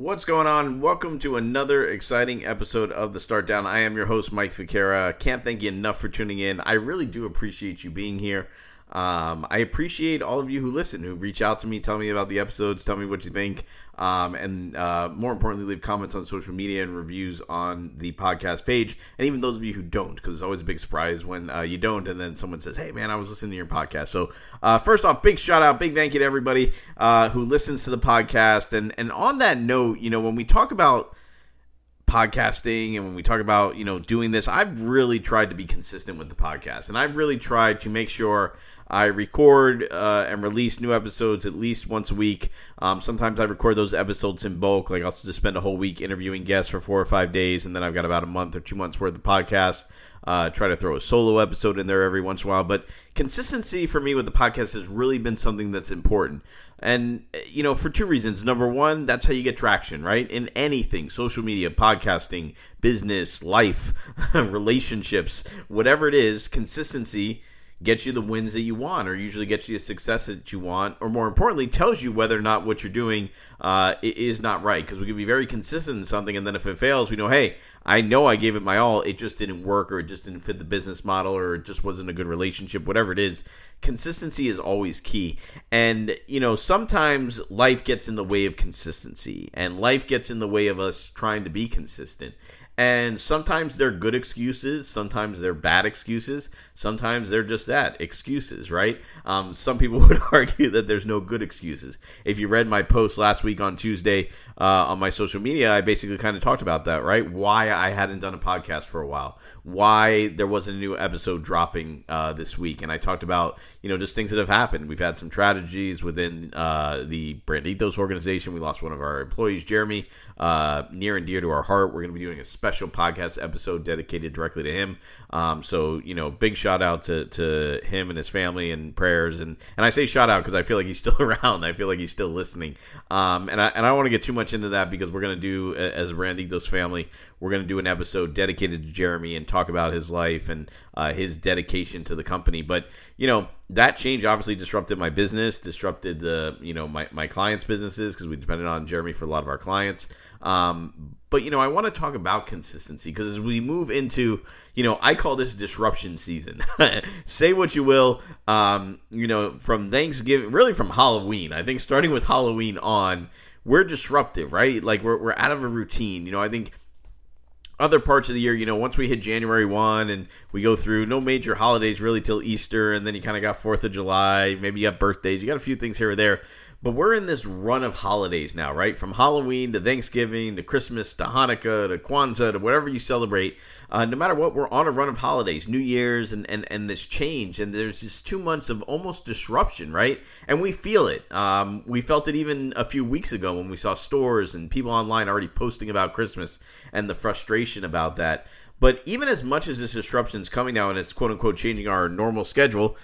What's going on? Welcome to another exciting episode of the Startdown. I am your host, Mike Ficara. Can't thank you enough for tuning in. I really do appreciate you being here. I appreciate all of you who listen, who reach out to me, tell me about the episodes, tell me what you think, and more importantly, leave comments on social media and reviews on the podcast page, and even those of you who don't, because it's always a big surprise when you don't, and then someone says, hey, man, I was listening to your podcast. So first off, big shout out, big thank you to everybody who listens to the podcast, and on that note, you know, when we talk about podcasting and when we talk about, you know, doing this, I've really tried to be consistent with the podcast, and I've really tried to make sure I record and release new episodes at least once a week. Sometimes I record those episodes in bulk. Like, I'll just spend a whole week interviewing guests for 4 or 5 days, and then I've got about a month or 2 months worth of podcast. Try to throw a solo episode in there every once in a while. But consistency for me with the podcast has really been something that's important. And, you know, for two reasons. Number one, that's how you get traction, right? In anything, social media, podcasting, business, life, relationships, whatever it is, consistency gets you the wins that you want, or usually gets you the success that you want, or more importantly, tells you whether or not what you're doing is not right. Because we can be very consistent in something, and then if it fails, we know, hey, I know I gave it my all, it just didn't work, or it just didn't fit the business model, or it just wasn't a good relationship, whatever it is. Consistency is always key. And, you know, sometimes life gets in the way of consistency, and life gets in the way of us trying to be consistent. And sometimes they're good excuses, sometimes they're bad excuses, sometimes they're just that, excuses, right? Some people would argue that there's no good excuses. If you read my post last week on Tuesday on my social media, I basically kind of talked about that, right? Why I hadn't done a podcast for a while, why there wasn't a new episode dropping this week. And I talked about, you know, just things that have happened. We've had some tragedies within the Branditos organization. We lost one of our employees, Jeremy, near and dear to our heart. We're going to be doing a special podcast episode dedicated directly to him. So, you know, big shout out to him and his family and prayers. And I say shout out because I feel like he's still around. I feel like he's still listening. And I don't want to get too much into that because we're going to do, as a Branditos family, we're going to do an episode dedicated to Jeremy and talk about his life and his dedication to the company. But, you know, that change obviously disrupted my business, disrupted the, you know, my clients' businesses because we depended on Jeremy for a lot of our clients. But, you know, I want to talk about consistency because as we move into, you know, I call this disruption season. Say what you will, you know, from Thanksgiving, really from Halloween. I think starting with Halloween on, we're disruptive, right? Like we're out of a routine. You know, I think other parts of the year, you know, once we hit January 1 and we go through no major holidays really till Easter, and then you kind of got 4th of July, maybe you got birthdays, you got a few things here or there. But we're in this run of holidays now, right? From Halloween to Thanksgiving to Christmas to Hanukkah to Kwanzaa to whatever you celebrate. No matter what, we're on a run of holidays, New Year's and this change. And there's just 2 months of almost disruption, right? And we feel it. We felt it even a few weeks ago when we saw stores and people online already posting about Christmas and the frustration about that. But even as much as this disruption is coming now and it's quote-unquote changing our normal schedule,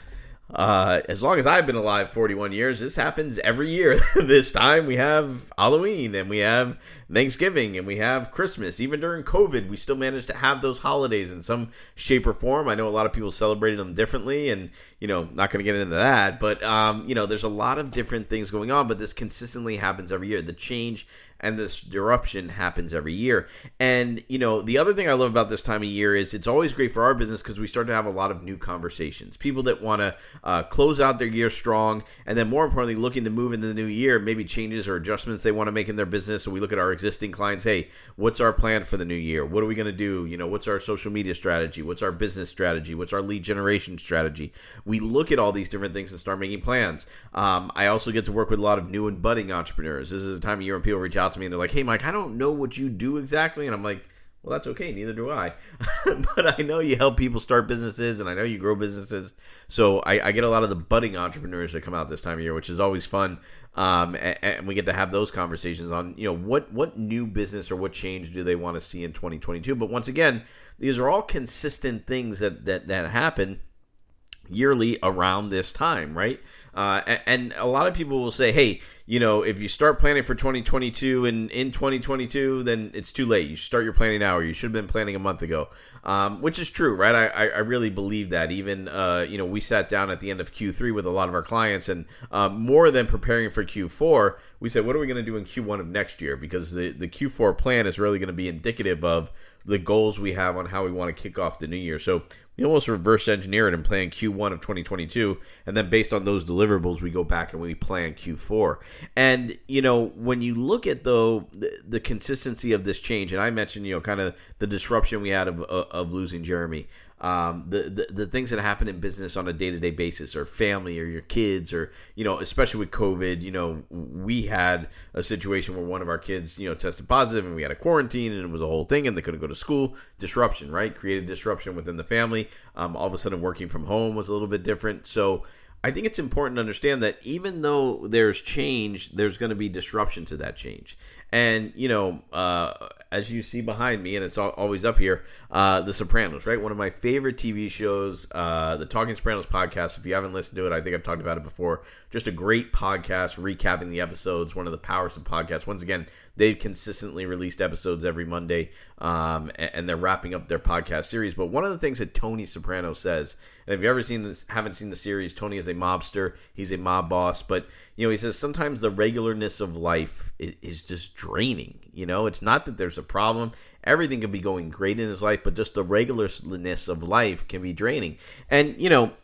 as long as I've been alive 41 years, this happens every year. This time we have Halloween and we have Thanksgiving and we have Christmas. Even during COVID, we still managed to have those holidays in some shape or form. I know a lot of people celebrated them differently and, you know, not going to get into that. But, you know, there's a lot of different things going on, but this consistently happens every year. The change and this disruption happens every year. And, you know, the other thing I love about this time of year is it's always great for our business because we start to have a lot of new conversations. People that want to close out their year strong and then more importantly looking to move into the new year, maybe changes or adjustments they want to make in their business. So we look at our existing clients, hey, what's our plan for the new year? What are we going to do? You know, what's our social media strategy? What's our business strategy? What's our lead generation strategy? We look at all these different things and start making plans. I also get to work with a lot of new and budding entrepreneurs. This is a time of year when people reach out to me and they're like, hey, Mike, I don't know what you do exactly. And I'm like, well, that's okay. Neither do I. But I know you help people start businesses and I know you grow businesses. So I get a lot of the budding entrepreneurs that come out this time of year, which is always fun. And we get to have those conversations on, you know, what new business or what change do they want to see in 2022? But once again, these are all consistent things that happen. yearly around this time, right? And a lot of people will say, hey, you know, if you start planning for 2022 and in 2022, then it's too late. You should start your planning now, or you should have been planning a month ago, which is true, right? I really believe that. Even, you know, we sat down at the end of Q3 with a lot of our clients, and more than preparing for Q4, we said, what are we going to do in Q1 of next year? Because the Q4 plan is really going to be indicative of the goals we have on how we want to kick off the new year. So we almost reverse engineer it and plan Q1 of 2022. And then based on those deliverables, we go back and we plan Q4. And, you know, when you look at, though, the consistency of this change, and I mentioned, you know, kind of the disruption we had of losing Jeremy, the things that happen in business on a day-to-day basis, or family, or your kids, or, you know, especially with COVID, you know, we had a situation where one of our kids, you know, tested positive, and we had a quarantine, and it was a whole thing, and they couldn't go to school. Disruption, right? Created disruption within the family. All of a sudden, working from home was a little bit different. So I think it's important to understand that even though there's change, there's going to be disruption to that change. And, you know, as you see behind me, and it's always up here, The Sopranos, right? One of my favorite TV shows, the Talking Sopranos podcast. If you haven't listened to it, I think I've talked about it before. Just a great podcast, recapping the episodes, one of the powers of podcasts. Once again, they've consistently released episodes every Monday, and they're wrapping up their podcast series. But one of the things that Tony Soprano says, and if you ever seen this, haven't seen the series, Tony is a mobster. He's a mob boss. But, you know, he says sometimes the regularness of life is just draining. You know, it's not that there's a problem. Everything could be going great in his life, but just the regularness of life can be draining. And, you know,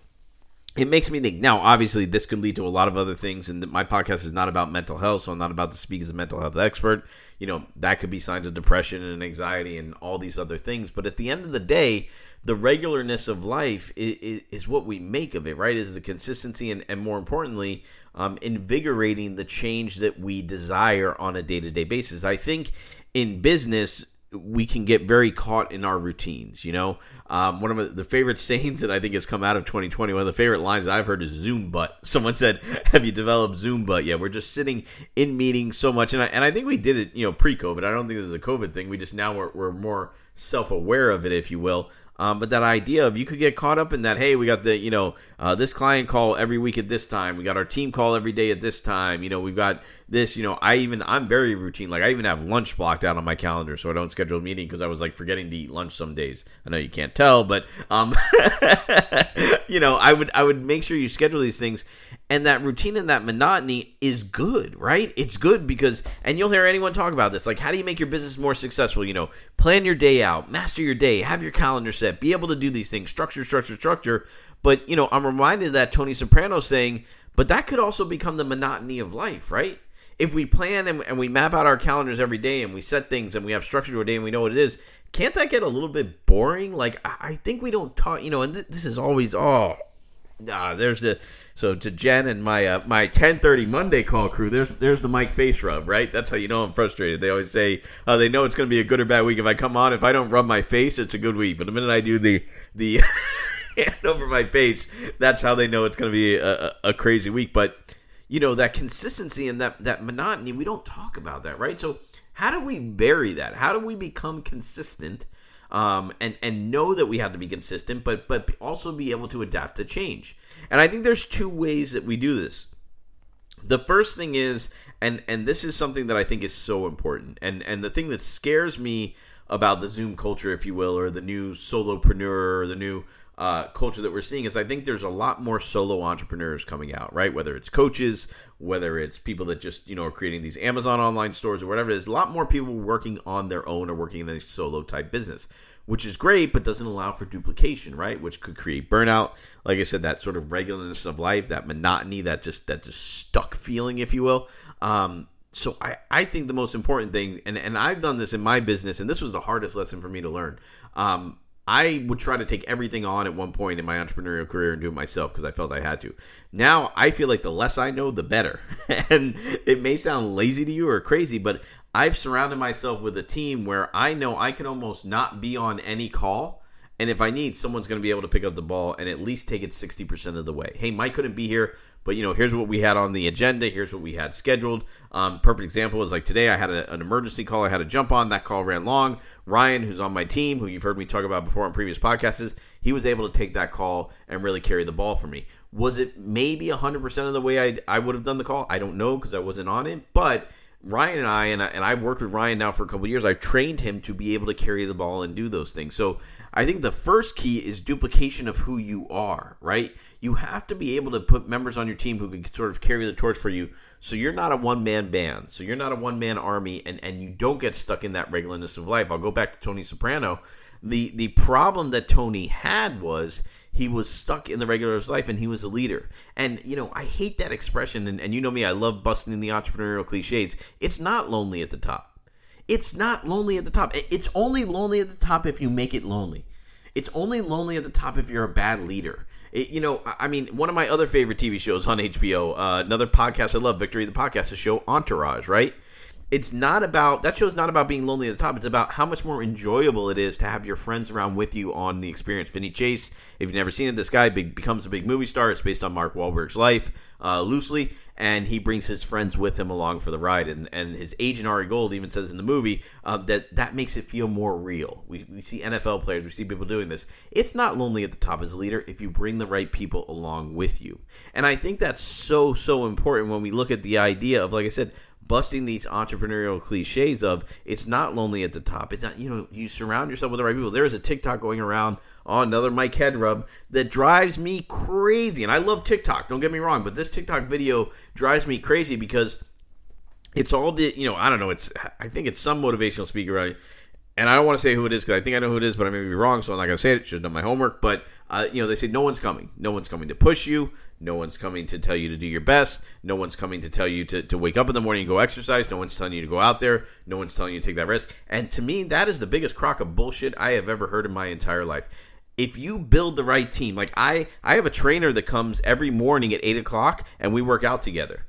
it makes me think. Now, obviously, this could lead to a lot of other things, and my podcast is not about mental health, so I'm not about to speak as a mental health expert. You know, that could be signs of depression and anxiety and all these other things. But at the end of the day, the regularness of life is what we make of it, right? Is the consistency and more importantly, invigorating the change that we desire on a day-to-day basis. I think in business, we can get very caught in our routines, you know. One of the favorite sayings that I think has come out of 2020, one of the favorite lines that I've heard is Zoom butt. Someone said, have you developed Zoom butt yet? We're just sitting in meetings so much. And I think we did it, you know, pre-COVID. I don't think this is a COVID thing. We just now we're more self-aware of it, if you will. But that idea of you could get caught up in that, hey, we got the, you know, this client call every week at this time. We got our team call every day at this time. You know, we've got this, you know, I'm very routine. Like I even have lunch blocked out on my calendar so I don't schedule a meeting because I was like forgetting to eat lunch some days. I know you can't tell, but, you know, I would make sure you schedule these things. And that routine and that monotony is good, right? It's good because, and you'll hear anyone talk about this, like how do you make your business more successful? You know, plan your day out, master your day, have your calendar set. Be able to do these things, structure. But, you know, I'm reminded of that Tony Soprano saying, but that could also become the monotony of life, right? If we plan and we map out our calendars every day and we set things and we have structure to our day and we know what it is, can't that get a little bit boring? Like, I think we don't talk, you know, and this is always, so to Jen and my 10:30 Monday call crew, there's the Mike face rub, right? That's how you know I'm frustrated. They always say they know it's going to be a good or bad week if I come on. If I don't rub my face, it's a good week. But the minute I do the hand over my face, that's how they know it's going to be a crazy week. But you know that consistency and that monotony, we don't talk about that, right? So how do we vary that? How do we become consistent? And know that we have to be consistent, but also be able to adapt to change. And I think there's two ways that we do this. The first thing is, and this is something that I think is so important, and the thing that scares me about the Zoom culture, if you will, or the new solopreneur, or the new culture that we're seeing is I think there's a lot more solo entrepreneurs coming out, right? Whether it's coaches, whether it's people that just, you know, are creating these Amazon online stores or whatever it is, a lot more people working on their own or working in a solo type business, which is great, but doesn't allow for duplication, right? Which could create burnout. Like I said, that sort of regularness of life, that monotony, that just stuck feeling, if you will. So I think the most important thing, and I've done this in my business, and this was the hardest lesson for me to learn. I would try to take everything on at one point in my entrepreneurial career and do it myself because I felt I had to. Now I feel like the less I know, the better. And it may sound lazy to you or crazy, but I've surrounded myself with a team where I know I can almost not be on any call And if I need, someone's going to be able to pick up the ball and at least take it 60% of the way. Hey, Mike couldn't be here, but, you know, here's what we had on the agenda. Here's what we had scheduled. Perfect example is like today I had an emergency call I had to jump on. That call ran long. Ryan, who's on my team, who you've heard me talk about before on previous podcasts, he was able to take that call and really carry the ball for me. Was it maybe 100% of the way I would have done the call? I don't know because I wasn't on it, but Ryan and I've worked with Ryan now for a couple of years. I've trained him to be able to carry the ball and do those things. So I think the first key is duplication of who you are, right? You have to be able to put members on your team who can sort of carry the torch for you, so you're not a one-man band, so you're not a one-man army, and you don't get stuck in that regularness of life. I'll go back to Tony Soprano. The problem that Tony had was he was stuck in the regular's life, and he was a leader. And, you know, I hate that expression, and you know me, I love busting in the entrepreneurial cliches. It's not lonely at the top. It's not lonely at the top. It's only lonely at the top if you make it lonely. It's only lonely at the top if you're a bad leader. You know, I mean, one of my other favorite TV shows on HBO, another podcast I love, Victory, the Podcast, the show Entourage, right? It's not about – that show's not about being lonely at the top. It's about how much more enjoyable it is to have your friends around with you on the experience. Vinny Chase, if you've never seen it, this guy becomes a big movie star. It's based on Mark Wahlberg's life loosely, and he brings his friends with him along for the ride. And his agent, Ari Gold, even says in the movie that makes it feel more real. We see NFL players. We see people doing this. It's not lonely at the top as a leader if you bring the right people along with you. And I think that's so, so important when we look at the idea of, like I said, busting these entrepreneurial cliches of it's not lonely at the top. It's not, you know, you surround yourself with the right people. There is a TikTok going around on another Mike head rub that drives me crazy. And I love TikTok, don't get me wrong, but this TikTok video drives me crazy because it's all the, you know, I don't know, I think it's some motivational speaker, right? And I don't want to say who it is because I think I know who it is, but I may be wrong, so I'm not going to say it. Should have done my homework. But, you know, they say no one's coming. No one's coming to push you. No one's coming to tell you to do your best. No one's coming to tell you to wake up in the morning and go exercise. No one's telling you to go out there. No one's telling you to take that risk. And to me, that is the biggest crock of bullshit I have ever heard in my entire life. If you build the right team, like I have a trainer that comes every morning at 8 o'clock and we work out together.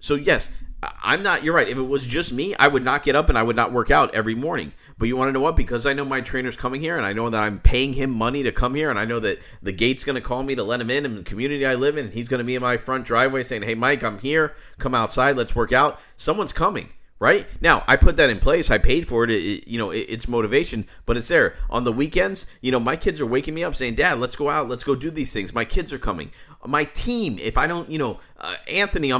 So, yes, I'm not, you're right. If it was just me, I would not get up and I would not work out every morning. But you want to know what? Because I know my trainer's coming here and I know that I'm paying him money to come here and I know that the gate's going to call me to let him in and the community I live in and he's going to be in my front driveway saying, hey, Mike, I'm here. Come outside. Let's work out. Someone's coming. Right? Now, I put that in place. I paid for it. It's motivation, but it's there. On the weekends, you know, my kids are waking me up saying, Dad, let's go out. Let's go do these things. My kids are coming. My team, if I don't, you know, Anthony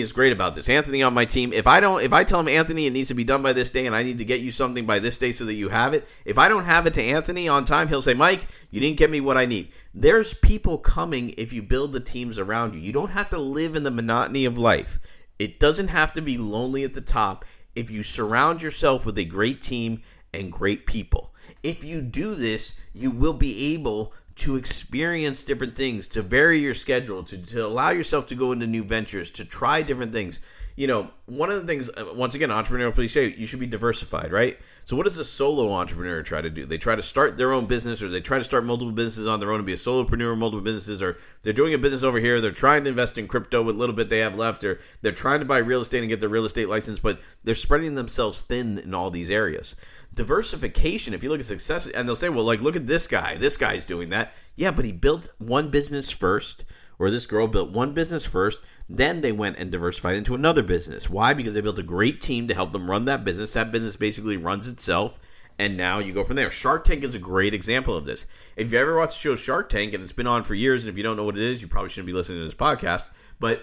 is great about this. Anthony on my team, if I tell him, Anthony, it needs to be done by this day and I need to get you something by this day so that you have it. If I don't have it to Anthony on time, he'll say, Mike, you didn't get me what I need. There's people coming if you build the teams around you. You don't have to live in the monotony of life. It doesn't have to be lonely at the top if you surround yourself with a great team and great people. If you do this, you will be able to experience different things, to vary your schedule, to allow yourself to go into new ventures, to try different things. You know, one of the things, once again, entrepreneurial cliche, you should be diversified, right? So what does a solo entrepreneur try to do? They try to start their own business or they try to start multiple businesses on their own and be a solopreneur, multiple businesses, or they're doing a business over here. They're trying to invest in crypto with a little bit they have left, or they're trying to buy real estate and get their real estate license, but they're spreading themselves thin in all these areas. Diversification, if you look at success, and they'll say, well, like, look at this guy. This guy's doing that. Yeah, but he built one business first, or this girl built one business first. Then they went and diversified into another business. Why? Because they built a great team to help them run that business. That business basically runs itself, and now you go from there. Shark Tank is a great example of this. If you ever watched the show Shark Tank, and it's been on for years, and if you don't know what it is, you probably shouldn't be listening to this podcast, but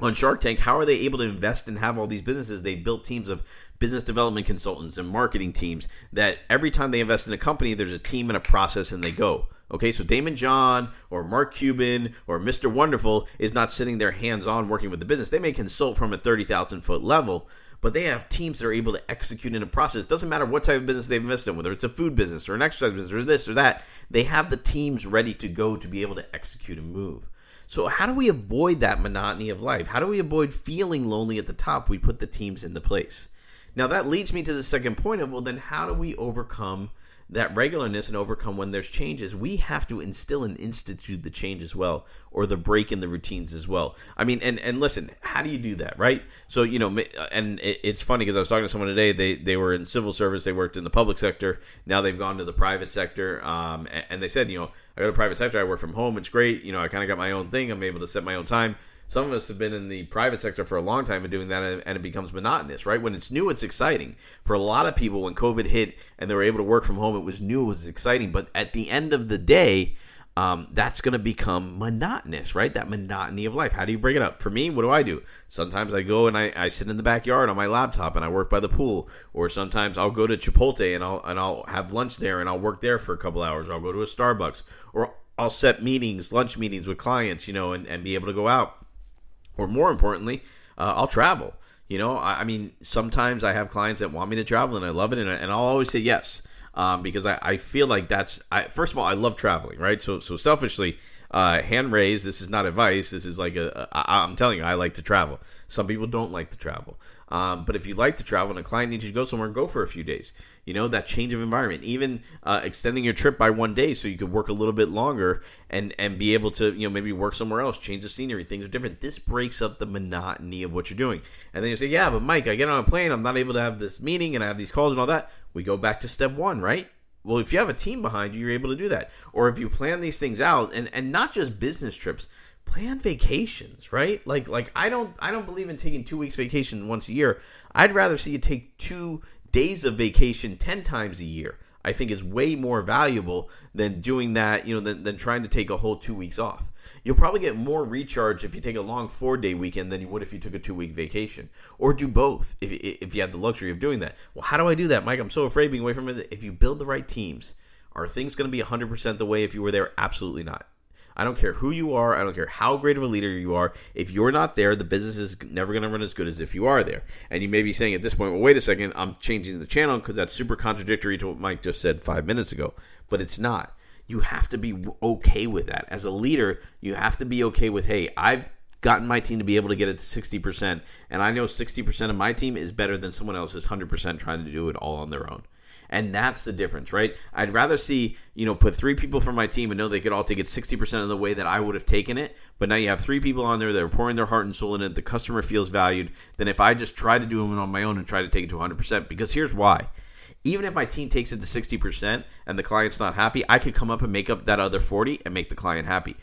on Shark Tank, how are they able to invest and have all these businesses? They built teams of business development consultants and marketing teams that every time they invest in a company, there's a team and a process, and they go. Okay, so Damon John or Mark Cuban or Mr. Wonderful is not sitting there hands-on working with the business. They may consult from a 30,000-foot level, but they have teams that are able to execute in a process. It doesn't matter what type of business they've invested in, whether it's a food business or an exercise business or this or that. They have the teams ready to go to be able to execute and move. So how do we avoid that monotony of life? How do we avoid feeling lonely at the top? We put the teams into place. Now that leads me to the second point of, well, then how do we overcome that regularness and overcome when there's changes, we have to instill and institute the change as well, or the break in the routines as well. I mean, and listen, how do you do that, right? So, you know, and it's funny because I was talking to someone today, they were in civil service, they worked in the public sector, now they've gone to the private sector, and they said, you know, I go to the private sector, I work from home, it's great, you know, I kind of got my own thing, I'm able to set my own time. Some of us have been in the private sector for a long time and doing that, and it becomes monotonous, right? When it's new, it's exciting. For a lot of people, when COVID hit and they were able to work from home, it was new, it was exciting. But at the end of the day, that's going to become monotonous, right? That monotony of life. How do you break it up? For me, what do? Sometimes I go and I sit in the backyard on my laptop and I work by the pool. Or sometimes I'll go to Chipotle and I'll have lunch there and I'll work there for a couple hours. Or I'll go to a Starbucks. Or I'll set meetings, lunch meetings with clients, you know, and be able to go out. Or more importantly, I'll travel. You know, I mean, sometimes I have clients that want me to travel and I love it. And I'll always say yes, because I feel like first of all, I love traveling, right? So selfishly, hand raised, this is not advice. This is like I'm telling you, I like to travel. Some people don't like to travel. But if you like to travel and a client needs you to go somewhere, go for a few days. You know, that change of environment, even extending your trip by one day so you could work a little bit longer and be able to, you know, maybe work somewhere else, change the scenery, things are different. This breaks up the monotony of what you're doing. And then you say, yeah, but Mike, I get on a plane, I'm not able to have this meeting and I have these calls and all that. We go back to step one, right? Well, if you have a team behind you, you're able to do that. Or if you plan these things out and not just business trips, plan vacations, right? Like I don't believe in taking 2 weeks vacation once a year. I'd rather see you take 2 days of vacation 10 times a year. I think is way more valuable than doing that, you know, than trying to take a whole 2 weeks off. You'll probably get more recharge if you take a long 4-day weekend than you would if you took a 2-week vacation. Or do both if you have the luxury of doing that. Well, how do I do that, Mike? I'm so afraid being away from it. If you build the right teams, are things going to be 100% the way if you were there? Absolutely not. I don't care who you are. I don't care how great of a leader you are. If you're not there, the business is never going to run as good as if you are there. And you may be saying at this point, well, wait a second, I'm changing the channel because that's super contradictory to what Mike just said 5 minutes ago. But it's not. You have to be okay with that. As a leader, you have to be okay with, hey, I've gotten my team to be able to get it to 60%. And I know 60% of my team is better than someone else's 100% trying to do it all on their own. And that's the difference, right? I'd rather see, you know, put 3 people from my team and know they could all take it 60% of the way that I would have taken it. But now you have 3 people on there that are pouring their heart and soul in it. The customer feels valued than if I just try to do them on my own and try to take it to 100%. Because here's why. Even if my team takes it to 60% and the client's not happy, I could come up and make up that other 40 and make the client happy.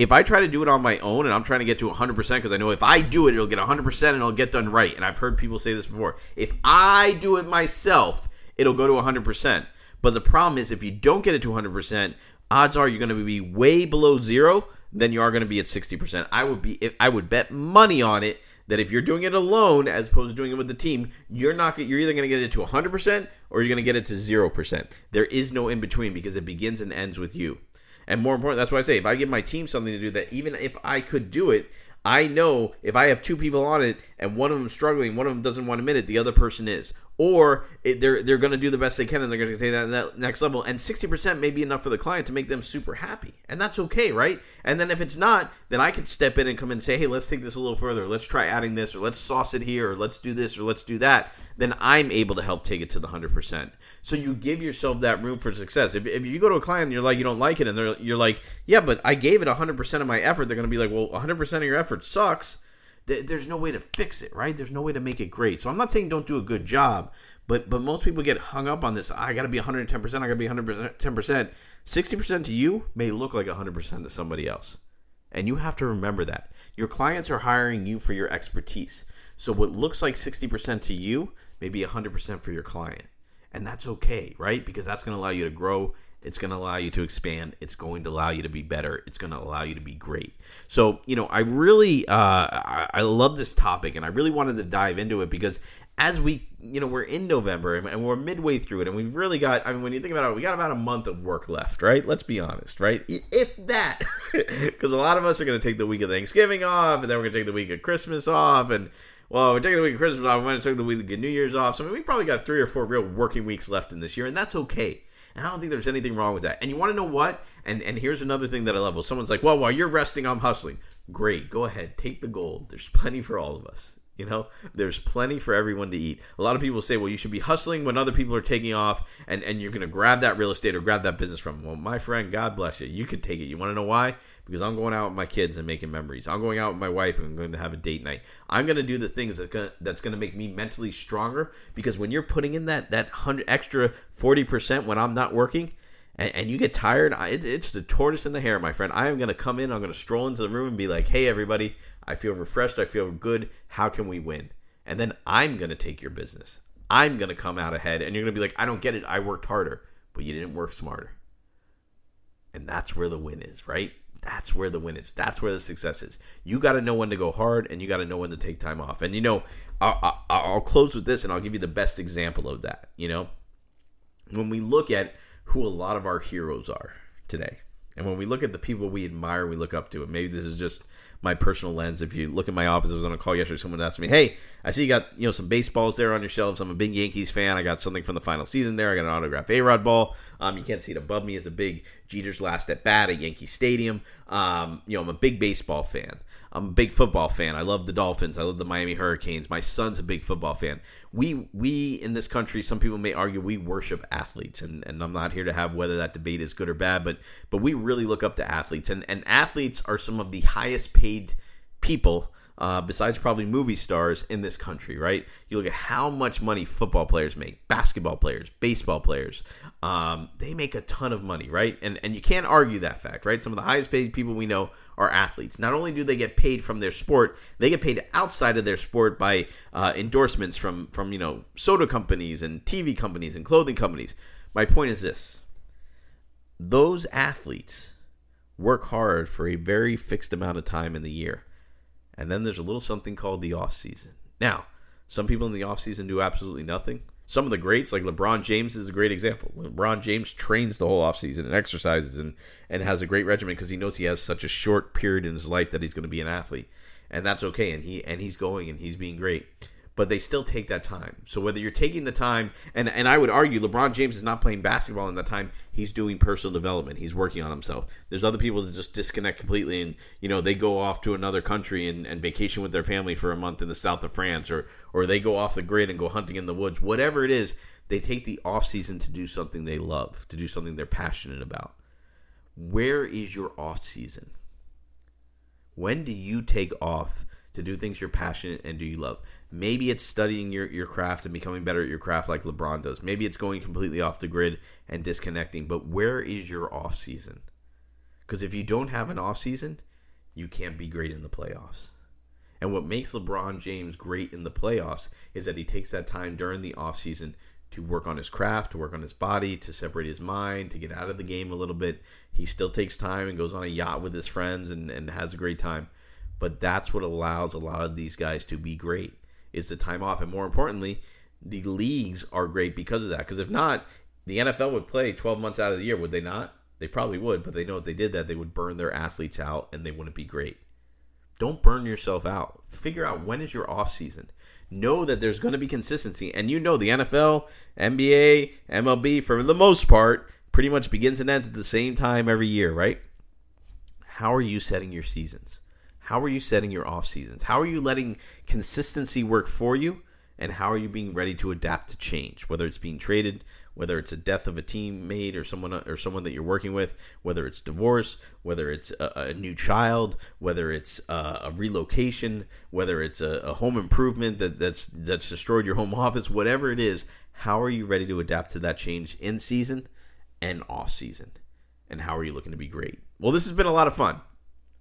If I try to do it on my own and I'm trying to get to 100% because I know if I do it, it'll get 100% and it'll get done right. And I've heard people say this before. If I do it myself, it'll go to 100%. But the problem is if you don't get it to 100%, odds are you're going to be way below zero than you are going to be at 60%. I would bet money on it that if you're doing it alone as opposed to doing it with the team, you're either going to get it to 100% or you're going to get it to 0%. There is no in between because it begins and ends with you. And more important, that's why I say if I give my team something to do that even if I could do it, I know if I have 2 people on it and one of them struggling, one of them doesn't want to admit it, the other person is. Or they're going to do the best they can and they're going to take that to that next level. And 60% may be enough for the client to make them super happy. And that's okay, right? And then if it's not, then I can step in and come in and say, hey, let's take this a little further. Let's try adding this or let's sauce it here or let's do this or let's do that. Then I'm able to help take it to the 100%. So you give yourself that room for success. If you go to a client and you're like, you don't like it and you're like, yeah, but I gave it 100% of my effort. They're going to be like, well, 100% of your effort sucks. There's no way to fix it, right? There's no way to make it great. So I'm not saying don't do a good job, but most people get hung up on this. I got to be 110%. I got to be 110%. 60% to you may look like 100% to somebody else. And you have to remember that. Your clients are hiring you for your expertise. So what looks like 60% to you may be 100% for your client. And that's okay, right? Because that's going to allow you to grow. It's going to allow you to expand. It's going to allow you to be better. It's going to allow you to be great. So, you know, I really, I love this topic and I really wanted to dive into it because as we, you know, we're in November and we're midway through it and we've really got, I mean, when you think about it, we got about a month of work left, right? Let's be honest, right? If that, because a lot of us are going to take the week of Thanksgiving off and then we're going to take the week of Christmas off and, well, we're taking the week of Christmas off. We're going to take the week of New Year's off. So, I mean, we probably got 3 or 4 real working weeks left in this year and that's okay. And I don't think there's anything wrong with that. And you want to know what? And here's another thing that I love. Well, someone's like, well, while you're resting, I'm hustling. Great. Go ahead. Take the gold. There's plenty for all of us. You know, there's plenty for everyone to eat. A lot of people say, well, you should be hustling when other people are taking off, and you're going to grab that real estate or grab that business from them. Well, my friend, God bless you. You could take it. You want to know why? Because I'm going out with my kids and making memories. I'm going out with my wife and I'm going to have a date night. I'm going to do the things that's going to make me mentally stronger, because when you're putting in that extra 40% when I'm not working, and you get tired, it's the tortoise and the hare, my friend. I am going to come in, I'm going to stroll into the room and be like, hey, everybody, I feel refreshed, I feel good, how can we win? And then I'm going to take your business. I'm going to come out ahead, and you're going to be like, I don't get it, I worked harder, but you didn't work smarter. And that's where the win is, right? That's where the win is. That's where the success is. You got to know when to go hard, and you got to know when to take time off. And, you know, I'll close with this, and I'll give you the best example of that, you know? When we look at who a lot of our heroes are today, and when we look at the people we admire, we look up to, and maybe this is just my personal lens. If you look at my office, I was on a call yesterday, someone asked me, hey, I see you got, you know, some baseballs there on your shelves. I'm a big Yankees fan. I got something from the final season there. I got an autographed A-Rod ball. You can't see it above me. It's a big Jeter's last at bat at Yankee Stadium. You know, I'm a big baseball fan. I'm a big football fan. I love the Dolphins. I love the Miami Hurricanes. My son's a big football fan. We in this country, some people may argue we worship athletes, and I'm not here to have whether that debate is good or bad, but we really look up to athletes, and athletes are some of the highest paid people besides probably movie stars in this country, right? You look at how much money football players make, basketball players, baseball players. They make a ton of money, right? And you can't argue that fact, right? Some of the highest paid people we know are athletes. Not only do they get paid from their sport, they get paid outside of their sport by endorsements from, you know, soda companies and TV companies and clothing companies. My point is this. Those athletes work hard for a very fixed amount of time in the year. And then there's a little something called the off season. Now, some people in the off season do absolutely nothing. Some of the greats, like LeBron James, is a great example. LeBron James trains the whole off season and exercises and has a great regimen because he knows he has such a short period in his life that he's going to be an athlete, and that's okay. And he's going and he's being great, but they still take that time. So whether you're taking the time, and I would argue LeBron James is not playing basketball in that time. He's doing personal development. He's working on himself. There's other people that just disconnect completely and, you know, they go off to another country and vacation with their family for a month in the south of France, or they go off the grid and go hunting in the woods. Whatever it is, they take the off season to do something they love, to do something they're passionate about. Where is your off season? When do you take off to do things you're passionate and do you love? Maybe it's studying your craft and becoming better at your craft like LeBron does. Maybe it's going completely off the grid and disconnecting. But where is your off season? Because if you don't have an off season, you can't be great in the playoffs. And what makes LeBron James great in the playoffs is that he takes that time during the off season to work on his craft, to work on his body, to separate his mind, to get out of the game a little bit. He still takes time and goes on a yacht with his friends and has a great time. But that's what allows a lot of these guys to be great, is the time off. And more importantly, the leagues are great because of that. Because if not, the NFL would play 12 months out of the year, would they not? They probably would, but they know if they did that, they would burn their athletes out and they wouldn't be great. Don't burn yourself out. Figure out when is your off season. Know that there's going to be consistency. And you know the NFL, NBA, MLB, for the most part, pretty much begins and ends at the same time every year, right? How are you setting your seasons? How are you setting your off seasons? How are you letting consistency work for you? And how are you being ready to adapt to change? Whether it's being traded, whether it's a death of a teammate or someone that you're working with, whether it's divorce, whether it's a new child, whether it's a relocation, whether it's a home improvement that's destroyed your home office, whatever it is, how are you ready to adapt to that change in season and off season? And how are you looking to be great? Well, this has been a lot of fun.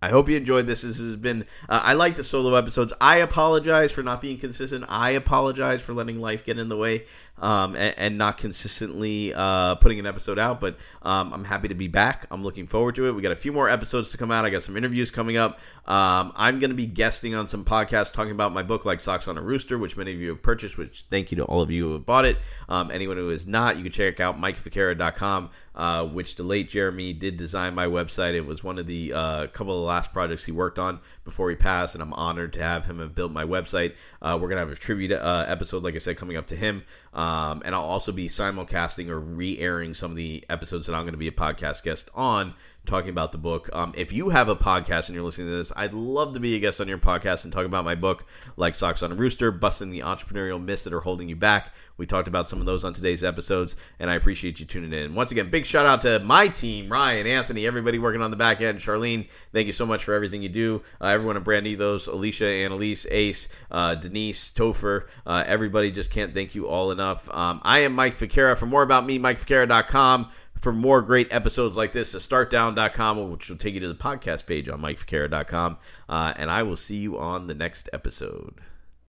I hope you enjoyed this. This has been, I like the solo episodes. I apologize for not being consistent. I apologize for letting life get in the way and not consistently putting an episode out, but I'm happy to be back. I'm looking forward to it. We got a few more episodes to come out. I got some interviews coming up. I'm going to be guesting on some podcasts talking about my book, Like Socks on a Rooster, which many of you have purchased, which thank you to all of you who have bought it. Anyone who has not, you can check out MikeFicara.com, which the late Jeremy did design my website. It was one of the couple of last projects he worked on before he passed, and I'm honored to have him have built my website. We're going to have a tribute episode, like I said, coming up to him. And I'll also be simulcasting or re-airing some of the episodes that I'm going to be a podcast guest on, talking about the book. If you have a podcast and you're listening to this, I'd love to be a guest on your podcast and talk about my book, Like Socks on a Rooster, busting the entrepreneurial myths that are holding you back. We talked about some of those on today's episodes, and I appreciate you tuning in. Once again, big shout out to my team, Ryan, Anthony, everybody working on the back end. Charlene, thank you so much for everything you do. Everyone at Branditos, Alicia, Annalise, Ace, Denise, Topher, everybody, just can't thank you all enough. I am Mike Ficara. For more about me, MikeFicara.com. For more great episodes like this, to startdown.com, which will take you to the podcast page on MikeFicara.com. And I will see you on the next episode.